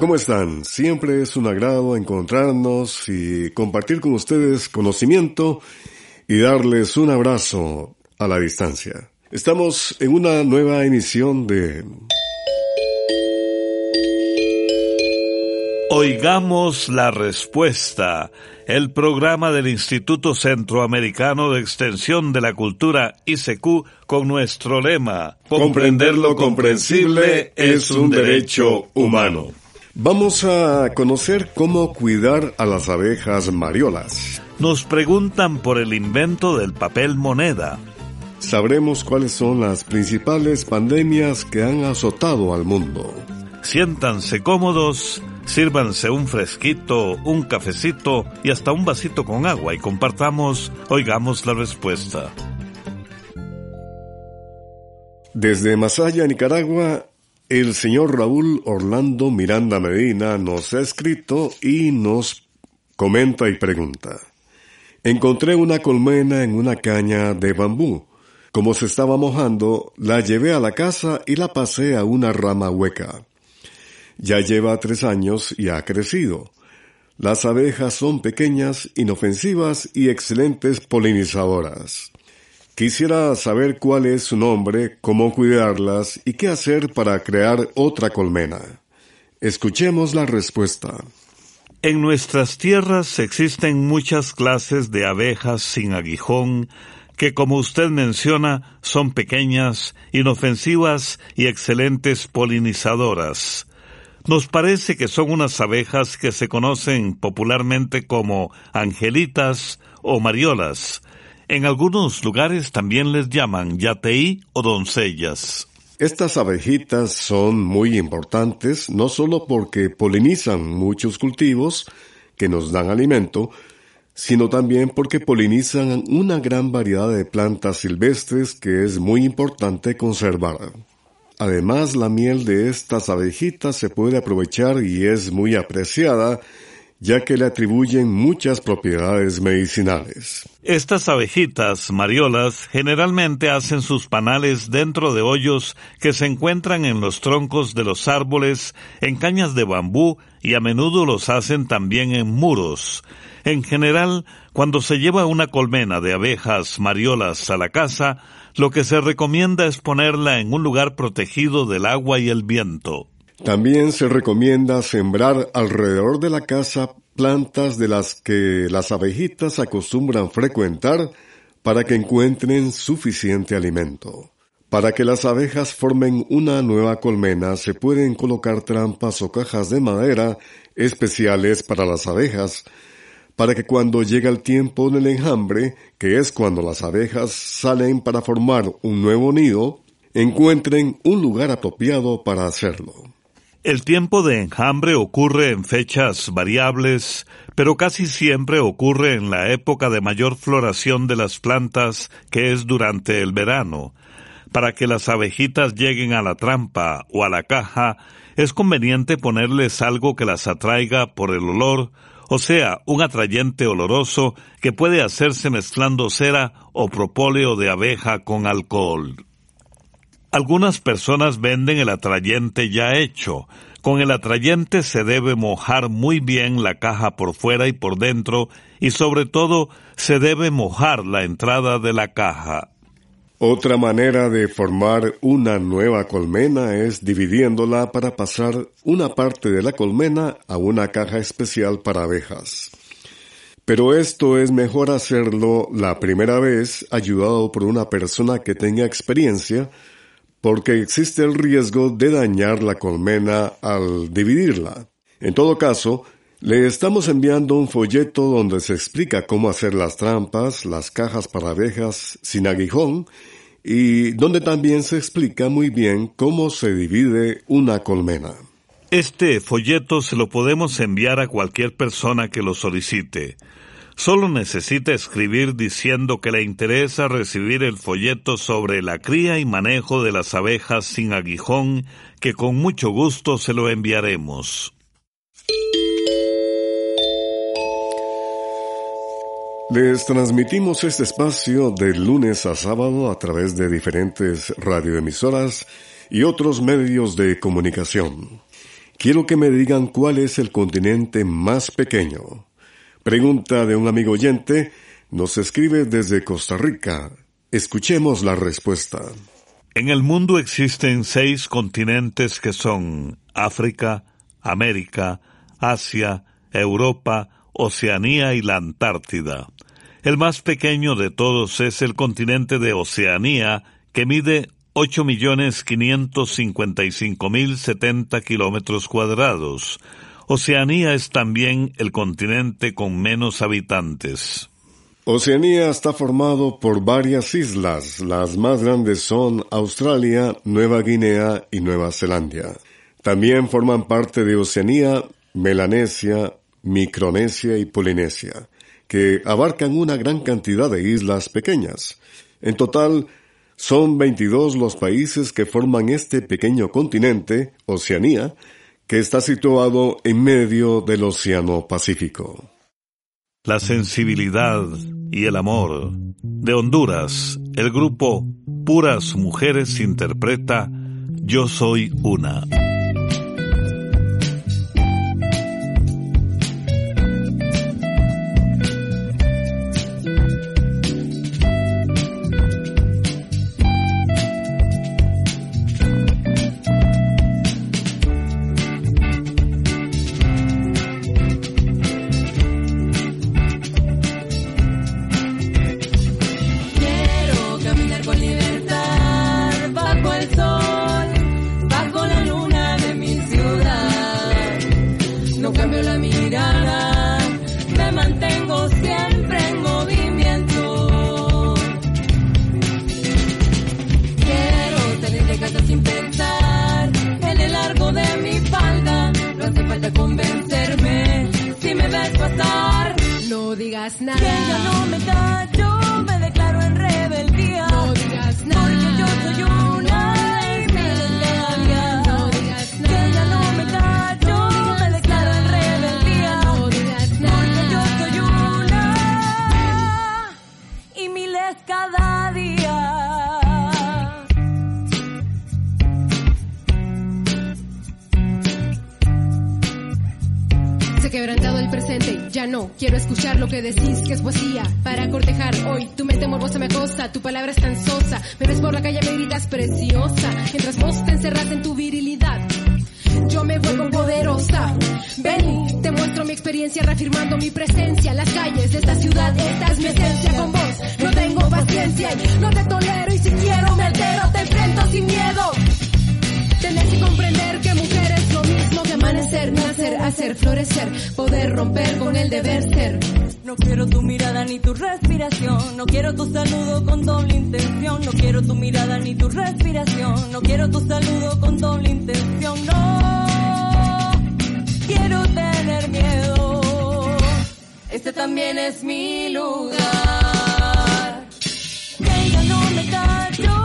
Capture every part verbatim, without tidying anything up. ¿Cómo están? Siempre es un agrado encontrarnos y compartir con ustedes conocimiento y darles un abrazo a la distancia. Estamos en una nueva emisión de Oigamos la Respuesta, el programa del Instituto Centroamericano de Extensión de la Cultura, I C Q, con nuestro lema: comprender lo comprensible es un derecho humano. Vamos a conocer cómo cuidar a las abejas mariolas. Nos preguntan por el invento del papel moneda. Sabremos cuáles son las principales pandemias que han azotado al mundo. Siéntanse cómodos, sírvanse un fresquito, un cafecito y hasta un vasito con agua y compartamos, oigamos la respuesta. Desde Masaya, Nicaragua, el señor Raúl Orlando Miranda Medina nos ha escrito y nos comenta y pregunta: encontré una colmena en una caña de bambú. Como se estaba mojando, la llevé a la casa y la pasé a una rama hueca. Ya lleva tres años y ha crecido. Las abejas son pequeñas, inofensivas y excelentes polinizadoras. Quisiera saber cuál es su nombre, cómo cuidarlas y qué hacer para crear otra colmena. Escuchemos la respuesta. En nuestras tierras existen muchas clases de abejas sin aguijón que, como usted menciona, son pequeñas, inofensivas y excelentes polinizadoras. Nos parece que son unas abejas que se conocen popularmente como angelitas o mariolas. En algunos lugares también les llaman yateí o doncellas. Estas abejitas son muy importantes no solo porque polinizan muchos cultivos que nos dan alimento, sino también porque polinizan una gran variedad de plantas silvestres que es muy importante conservar. Además, la miel de estas abejitas se puede aprovechar y es muy apreciada, ya que le atribuyen muchas propiedades medicinales. Estas abejitas mariolas generalmente hacen sus panales dentro de hoyos que se encuentran en los troncos de los árboles, en cañas de bambú y a menudo los hacen también en muros. En general, cuando se lleva una colmena de abejas mariolas a la casa, lo que se recomienda es ponerla en un lugar protegido del agua y el viento. También se recomienda sembrar alrededor de la casa plantas de las que las abejitas acostumbran frecuentar para que encuentren suficiente alimento. Para que las abejas formen una nueva colmena se pueden colocar trampas o cajas de madera especiales para las abejas, para que cuando llega el tiempo del enjambre, que es cuando las abejas salen para formar un nuevo nido, encuentren un lugar apropiado para hacerlo. El tiempo de enjambre ocurre en fechas variables, pero casi siempre ocurre en la época de mayor floración de las plantas, que es durante el verano. Para que las abejitas lleguen a la trampa o a la caja, es conveniente ponerles algo que las atraiga por el olor, o sea, un atrayente oloroso que puede hacerse mezclando cera o propóleo de abeja con alcohol. Algunas personas venden el atrayente ya hecho. Con el atrayente se debe mojar muy bien la caja por fuera y por dentro, y sobre todo se debe mojar la entrada de la caja. Otra manera de formar una nueva colmena es dividiéndola para pasar una parte de la colmena a una caja especial para abejas. Pero esto es mejor hacerlo la primera vez ayudado por una persona que tenga experiencia, porque existe el riesgo de dañar la colmena al dividirla. En todo caso, le estamos enviando un folleto donde se explica cómo hacer las trampas, las cajas para abejas sin aguijón, y donde también se explica muy bien cómo se divide una colmena. Este folleto se lo podemos enviar a cualquier persona que lo solicite. Solo necesita escribir diciendo que le interesa recibir el folleto sobre la cría y manejo de las abejas sin aguijón, que con mucho gusto se lo enviaremos. Les transmitimos este espacio de lunes a sábado a través de diferentes radioemisoras y otros medios de comunicación. Quiero que me digan cuál es el continente más pequeño. Pregunta de un amigo oyente, nos escribe desde Costa Rica. Escuchemos la respuesta. En el mundo existen seis continentes que son África, América, Asia, Europa, Oceanía y la Antártida. El más pequeño de todos es el continente de Oceanía, que mide ocho millones quinientos cincuenta y cinco mil setenta kilómetros cuadrados. Oceanía es también el continente con menos habitantes. Oceanía está formado por varias islas. Las más grandes son Australia, Nueva Guinea y Nueva Zelanda. También forman parte de Oceanía, Melanesia, Micronesia y Polinesia, que abarcan una gran cantidad de islas pequeñas. En total, son veintidós los países que forman este pequeño continente, Oceanía, que está situado en medio del Océano Pacífico. La sensibilidad y el amor. De Honduras, el grupo Puras Mujeres interpreta Yo Soy Una. Quiero escuchar lo que decís, que es poesía. Para cortejar hoy, tu mente morbosa me acosa. Tu palabra es tan sosa. Me ves por la calle, me gritas preciosa. Mientras vos te encerras en tu virilidad, yo me vuelvo poderosa. Vení, te muestro mi experiencia, reafirmando mi presencia. Las calles de esta ciudad, esta es mi esencia. Con vos no tengo paciencia y no te tolero. Y si quiero me altero, te enfrento sin miedo. Tenés que comprender que mujer es lo mismo que amanecer, nacer, hacer, florecer, poder romper con el deber ser. No quiero tu mirada ni tu respiración, no quiero tu saludo con doble intención. No quiero tu mirada ni tu respiración, no quiero tu saludo con doble intención. No quiero tener miedo, este también es mi lugar. Que ella no me cayó.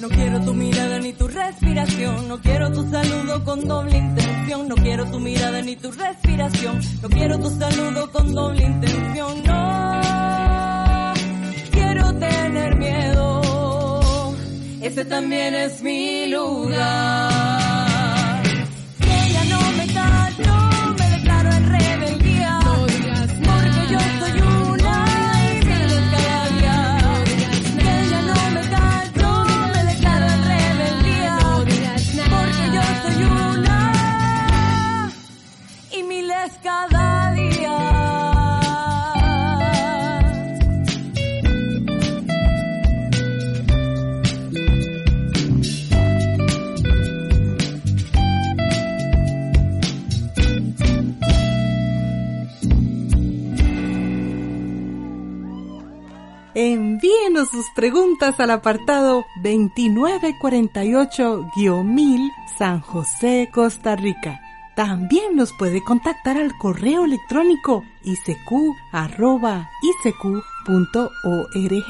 No quiero tu mirada ni tu respiración, no quiero tu saludo con doble intención. no quiero tu mirada ni tu respiración, no quiero tu saludo con doble intención, no quiero tener miedo, ese también es mi lugar. Si ella no me da, no me declaro en rebeldía, porque yo soy una cada día. Envíenos sus preguntas al apartado veintinueve cuarenta y ocho mil San José, Costa Rica. También nos puede contactar al correo electrónico i c q arroba i c q punto org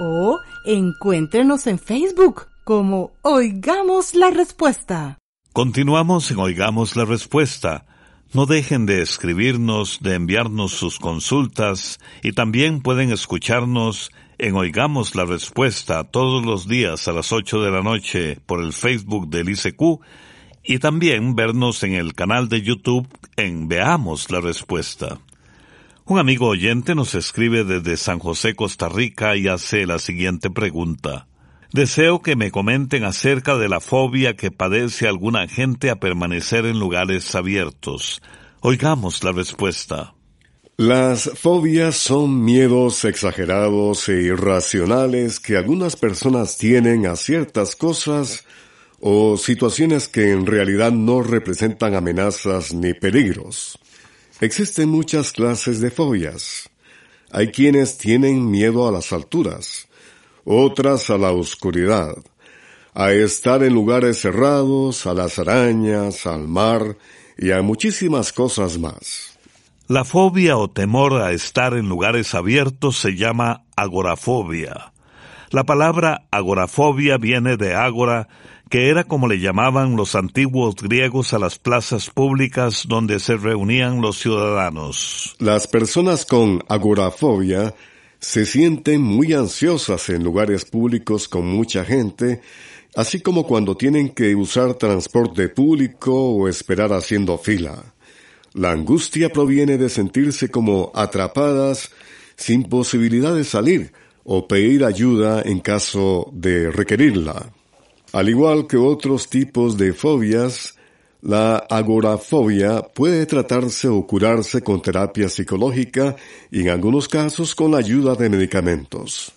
o encuéntrenos en Facebook como Oigamos la Respuesta. Continuamos en Oigamos la Respuesta. No dejen de escribirnos, de enviarnos sus consultas y también pueden escucharnos en Oigamos la Respuesta todos los días a las ocho de la noche por el Facebook del I C Q. Y también vernos en el canal de YouTube en Veamos la Respuesta. Un amigo oyente nos escribe desde San José, Costa Rica, y hace la siguiente pregunta. Deseo que me comenten acerca de la fobia que padece alguna gente a permanecer en lugares abiertos. Oigamos la respuesta. Las fobias son miedos exagerados e irracionales que algunas personas tienen a ciertas cosas o situaciones que en realidad no representan amenazas ni peligros. Existen muchas clases de fobias. Hay quienes tienen miedo a las alturas, otras a la oscuridad, a estar en lugares cerrados, a las arañas, al mar y a muchísimas cosas más. La fobia o temor a estar en lugares abiertos se llama agorafobia. La palabra agorafobia viene de ágora, que era como le llamaban los antiguos griegos a las plazas públicas donde se reunían los ciudadanos. Las personas con agorafobia se sienten muy ansiosas en lugares públicos con mucha gente, así como cuando tienen que usar transporte público o esperar haciendo fila. La angustia proviene de sentirse como atrapadas, sin posibilidad de salir o pedir ayuda en caso de requerirla. Al igual que otros tipos de fobias, la agorafobia puede tratarse o curarse con terapia psicológica y en algunos casos con la ayuda de medicamentos.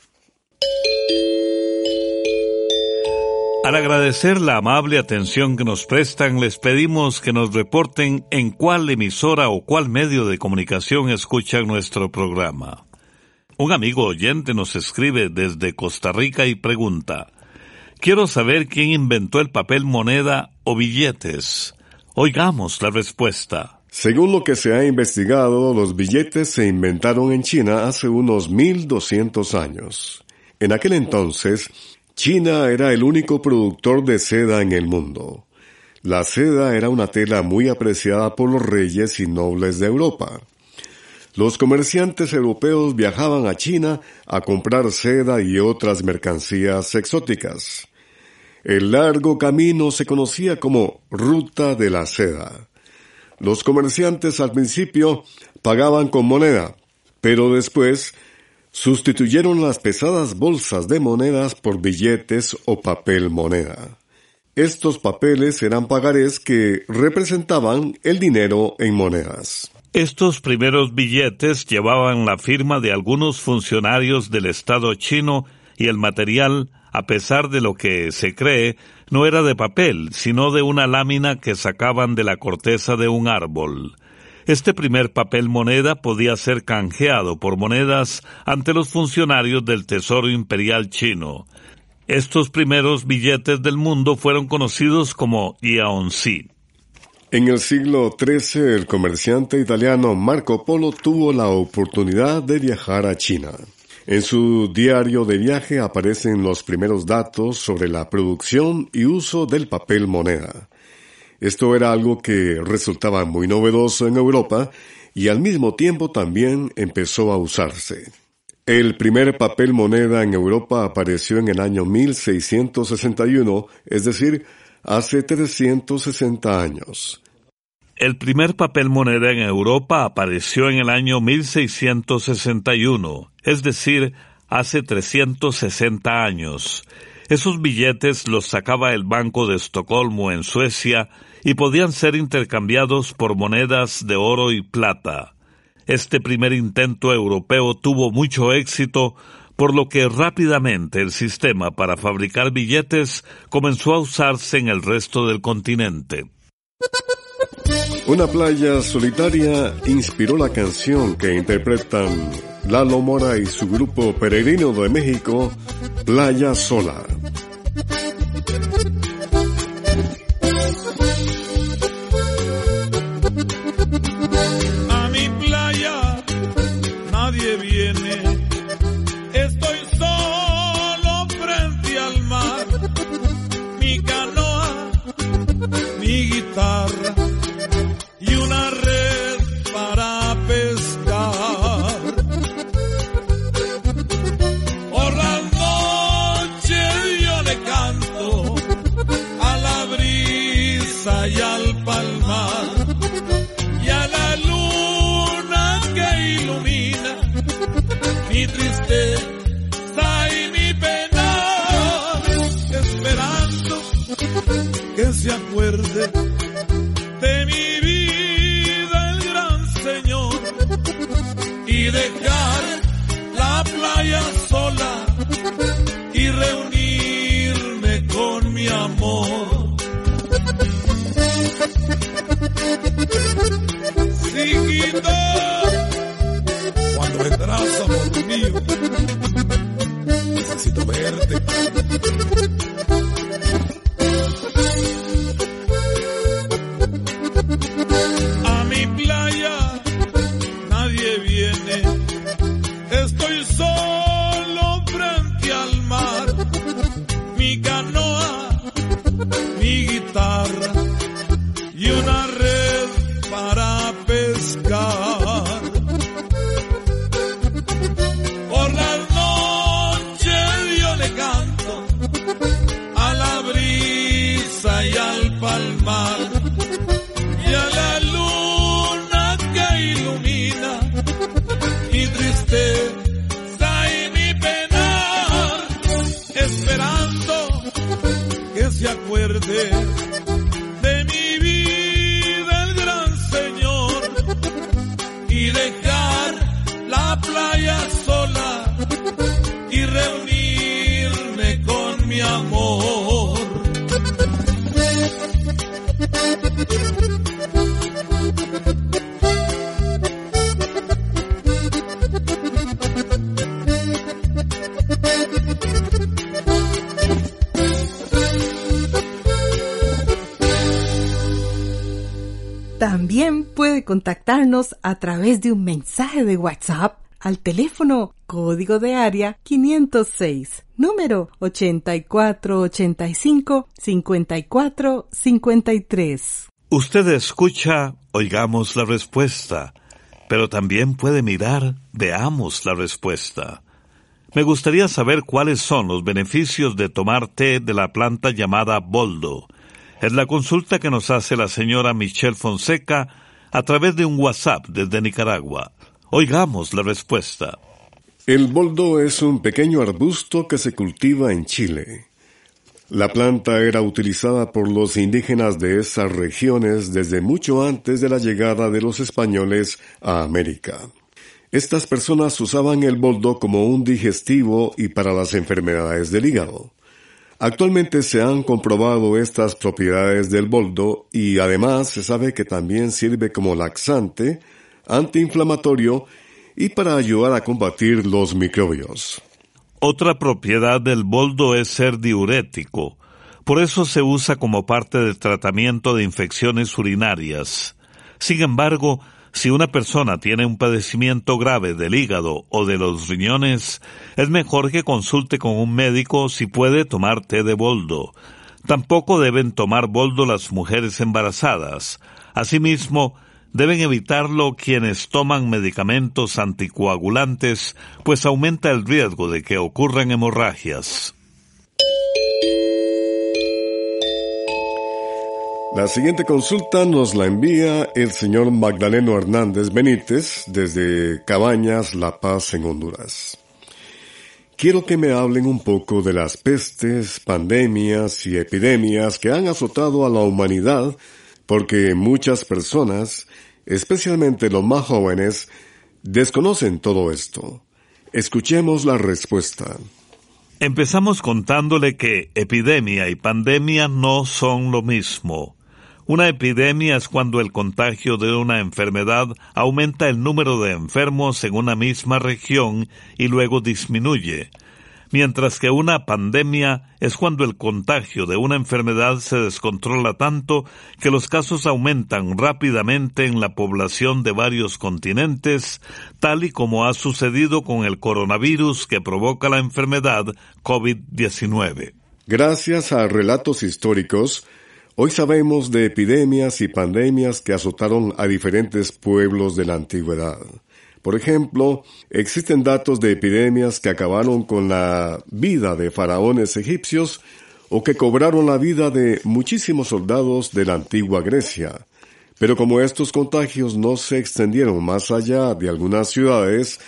Al agradecer la amable atención que nos prestan, les pedimos que nos reporten en cuál emisora o cuál medio de comunicación escuchan nuestro programa. Un amigo oyente nos escribe desde Costa Rica y pregunta: quiero saber quién inventó el papel moneda o billetes. Oigamos la respuesta. Según lo que se ha investigado, los billetes se inventaron en China hace unos mil doscientos años. En aquel entonces, China era el único productor de seda en el mundo. La seda era una tela muy apreciada por los reyes y nobles de Europa. Los comerciantes europeos viajaban a China a comprar seda y otras mercancías exóticas. El largo camino se conocía como Ruta de la Seda. Los comerciantes al principio pagaban con moneda, pero después sustituyeron las pesadas bolsas de monedas por billetes o papel moneda. Estos papeles eran pagarés que representaban el dinero en monedas. Estos primeros billetes llevaban la firma de algunos funcionarios del Estado chino y el material, a pesar de lo que se cree, no era de papel, sino de una lámina que sacaban de la corteza de un árbol. Este primer papel moneda podía ser canjeado por monedas ante los funcionarios del Tesoro Imperial chino. Estos primeros billetes del mundo fueron conocidos como Ia On si. En el siglo trece, el comerciante italiano Marco Polo tuvo la oportunidad de viajar a China. En su diario de viaje aparecen los primeros datos sobre la producción y uso del papel moneda. Esto era algo que resultaba muy novedoso en Europa y al mismo tiempo también empezó a usarse. El primer papel moneda en Europa apareció en el año mil seiscientos sesenta y uno, es decir, hace trescientos sesenta años. El primer papel moneda en Europa apareció en el año mil seiscientos sesenta y uno, es decir, hace trescientos sesenta años. Esos billetes los sacaba el Banco de Estocolmo en Suecia y podían ser intercambiados por monedas de oro y plata. Este primer intento europeo tuvo mucho éxito, por lo que rápidamente el sistema para fabricar billetes comenzó a usarse en el resto del continente. Una playa solitaria inspiró la canción que interpretan Lalo Mora y su grupo peregrino de México, Playa Sola. A mi playa nadie viene, estoy solo frente al mar, mi canoa, mi guitarra, una red para pescar. Por las noches yo le canto a la brisa y al palmar y a la luna que ilumina mi tristeza y mi pena, esperando que se acuerde. Dejar la playa sola y reunirme con mi amor. Si quito, cuando entras, amor mío, necesito verte. También puede contactarnos a través de un mensaje de WhatsApp al teléfono código de área quinientos seis, número ochenta y cuatro ochenta y cinco cincuenta y cuatro cincuenta y tres. Usted escucha Oigamos la Respuesta, pero también puede mirar Veamos la Respuesta. Me gustaría saber cuáles son los beneficios de tomar té de la planta llamada boldo. Es la consulta que nos hace la señora Michelle Fonseca a través de un WhatsApp desde Nicaragua. Oigamos la respuesta. El boldo es un pequeño arbusto que se cultiva en Chile. La planta era utilizada por los indígenas de esas regiones desde mucho antes de la llegada de los españoles a América. Estas personas usaban el boldo como un digestivo y para las enfermedades del hígado. Actualmente se han comprobado estas propiedades del boldo y además se sabe que también sirve como laxante, antiinflamatorio y para ayudar a combatir los microbios. Otra propiedad del boldo es ser diurético. Por eso se usa como parte del tratamiento de infecciones urinarias. Sin embargo, si una persona tiene un padecimiento grave del hígado o de los riñones, es mejor que consulte con un médico si puede tomar té de boldo. Tampoco deben tomar boldo las mujeres embarazadas. Asimismo, deben evitarlo quienes toman medicamentos anticoagulantes, pues aumenta el riesgo de que ocurran hemorragias. La siguiente consulta nos la envía el señor Magdaleno Hernández Benítez desde Cabañas, La Paz, en Honduras. Quiero que me hablen un poco de las pestes, pandemias y epidemias que han azotado a la humanidad, porque muchas personas, especialmente los más jóvenes, desconocen todo esto. Escuchemos la respuesta. Empezamos contándole que epidemia y pandemia no son lo mismo. Una epidemia es cuando el contagio de una enfermedad aumenta el número de enfermos en una misma región y luego disminuye, mientras que una pandemia es cuando el contagio de una enfermedad se descontrola tanto que los casos aumentan rápidamente en la población de varios continentes, tal y como ha sucedido con el coronavirus que provoca la enfermedad COVID diecinueve. Gracias a relatos históricos, hoy sabemos de epidemias y pandemias que azotaron a diferentes pueblos de la antigüedad. Por ejemplo, existen datos de epidemias que acabaron con la vida de faraones egipcios o que cobraron la vida de muchísimos soldados de la antigua Grecia. Pero como estos contagios no se extendieron más allá de algunas ciudades,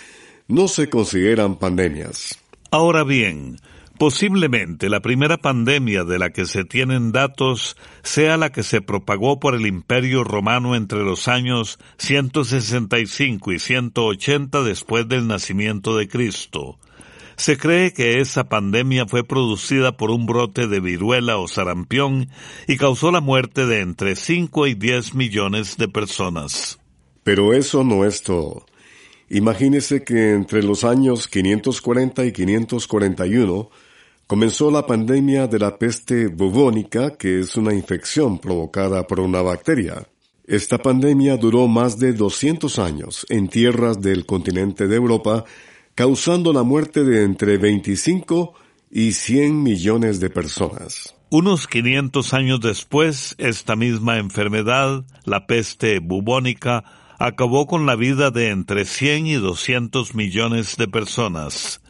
no se consideran pandemias. Ahora bien, posiblemente la primera pandemia de la que se tienen datos sea la que se propagó por el Imperio Romano entre los años ciento sesenta y cinco y ciento ochenta después del nacimiento de Cristo. Se cree que esa pandemia fue producida por un brote de viruela o sarampión y causó la muerte de entre cinco y diez millones de personas. Pero eso no es todo. Imagínese que entre los años quinientos cuarenta y quinientos cuarenta y uno, comenzó la pandemia de la peste bubónica, que es una infección provocada por una bacteria. Esta pandemia duró más de doscientos años en tierras del continente de Europa, causando la muerte de entre veinticinco y cien millones de personas. Unos quinientos años después, esta misma enfermedad, la peste bubónica, acabó con la vida de entre cien y doscientos millones de personas.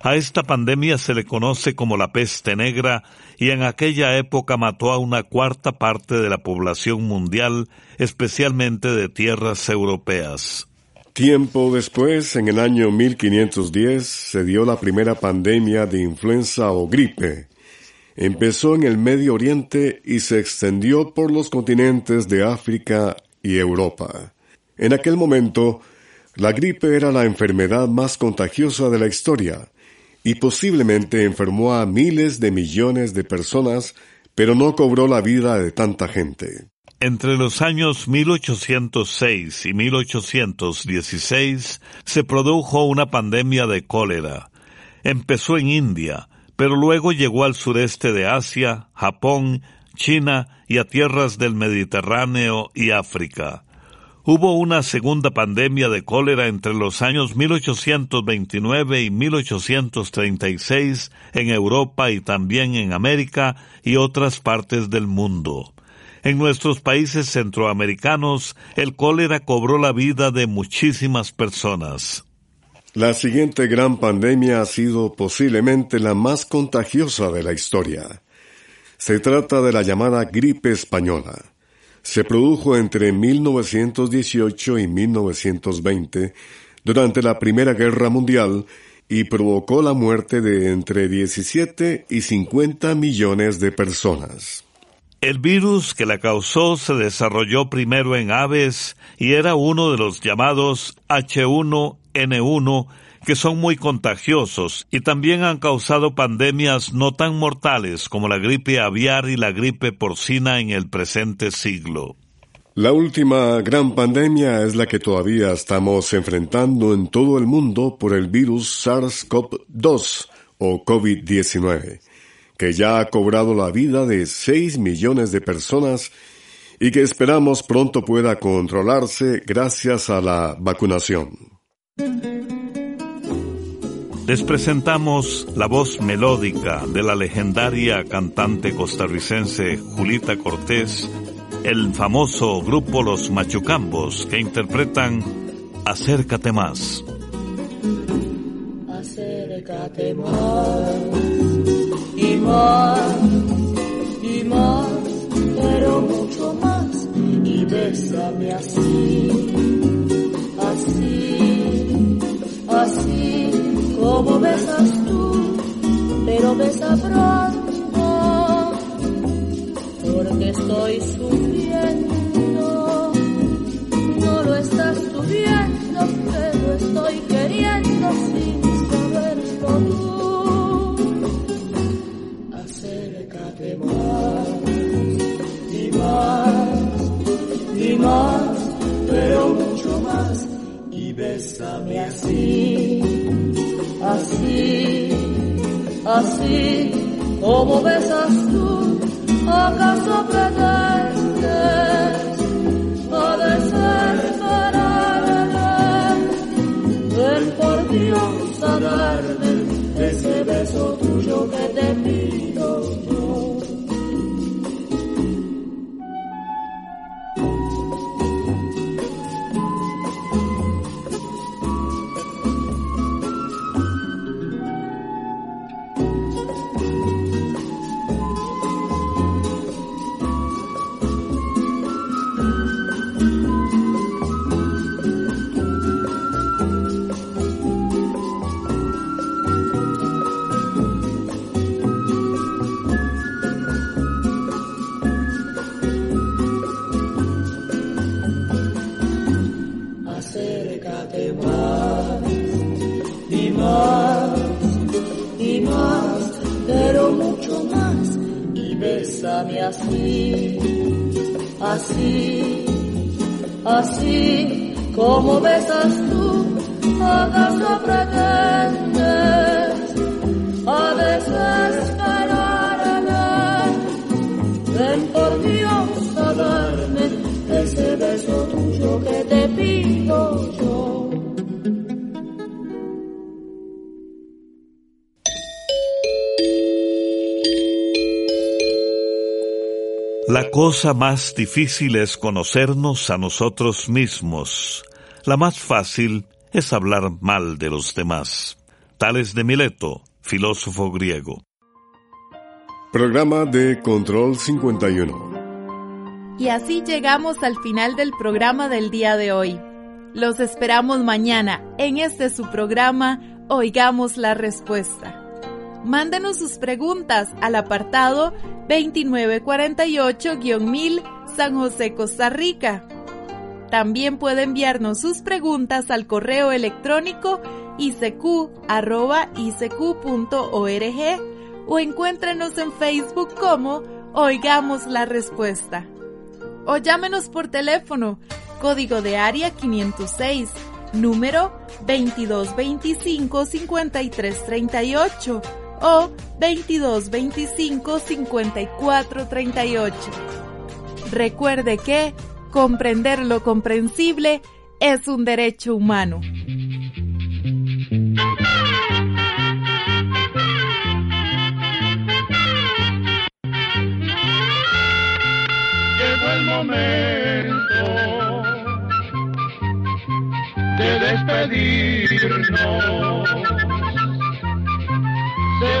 A esta pandemia se le conoce como la peste negra y en aquella época mató a una cuarta parte de la población mundial, especialmente de tierras europeas. Tiempo después, en el año mil quinientos diez, se dio la primera pandemia de influenza o gripe. Empezó en el Medio Oriente y se extendió por los continentes de África y Europa. En aquel momento, la gripe era la enfermedad más contagiosa de la historia y posiblemente enfermó a miles de millones de personas, pero no cobró la vida de tanta gente. Entre los años mil ochocientos seis y mil ochocientos dieciséis se produjo una pandemia de cólera. Empezó en India, pero luego llegó al sureste de Asia, Japón, China y a tierras del Mediterráneo y África. Hubo una segunda pandemia de cólera entre los años mil ochocientos veintinueve y mil ochocientos treinta y seis en Europa y también en América y otras partes del mundo. En nuestros países centroamericanos, el cólera cobró la vida de muchísimas personas. La siguiente gran pandemia ha sido posiblemente la más contagiosa de la historia. Se trata de la llamada gripe española. Se produjo entre mil novecientos dieciocho y mil novecientos veinte, durante la Primera Guerra Mundial, y provocó la muerte de entre diecisiete y cincuenta millones de personas. El virus que la causó se desarrolló primero en aves y era uno de los llamados hache uno ene uno, que son muy contagiosos y también han causado pandemias no tan mortales como la gripe aviar y la gripe porcina en el presente siglo. La última gran pandemia es la que todavía estamos enfrentando en todo el mundo por el virus SARS-CoV dos o COVID diecinueve, que ya ha cobrado la vida de seis millones de personas y que esperamos pronto pueda controlarse gracias a la vacunación. Les presentamos la voz melódica de la legendaria cantante costarricense Julita Cortés, el famoso grupo Los Machucambos, que interpretan Acércate Más. Acércate más, y más, y más, pero mucho más, y bésame así, así, así, como besas tú, pero besa pronto, porque estoy sufriendo, no lo estás tú viendo, pero estoy queriendo sin saberlo tú. Acércate más, y más, y más, pero mucho más, y bésame así. Así, así, como besas tú, ¿acaso pretendes a desesperarme? Ven por Dios a darme ese beso tuyo que te pido yo. Así, así, así, como besas tú, ¿acaso pretendes a desesperarme? Ven por Dios a darme ese beso tuyo que te pido yo. La cosa más difícil es conocernos a nosotros mismos. La más fácil es hablar mal de los demás. Tales de Mileto, filósofo griego. Programa de Control cincuenta y uno. Y así llegamos al final del programa del día de hoy. Los esperamos mañana en este su programa Oigamos la Respuesta. Mándenos sus preguntas al apartado veintinueve cuarenta y ocho guion mil San José, Costa Rica. También puede enviarnos sus preguntas al correo electrónico i c q arroba i c q punto org o encuéntrenos en Facebook como Oigamos la Respuesta. O llámenos por teléfono, código de área quinientos seis, número veintidós veinticinco cincuenta y tres treinta y ocho. O veintidós veinticinco cincuenta y cuatro treinta y ocho. Recuerde que comprender lo comprensible es un derecho humano. Llegó el momento de despedirnos. Se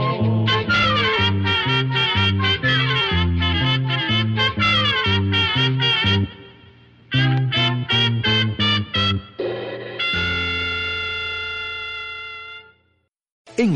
En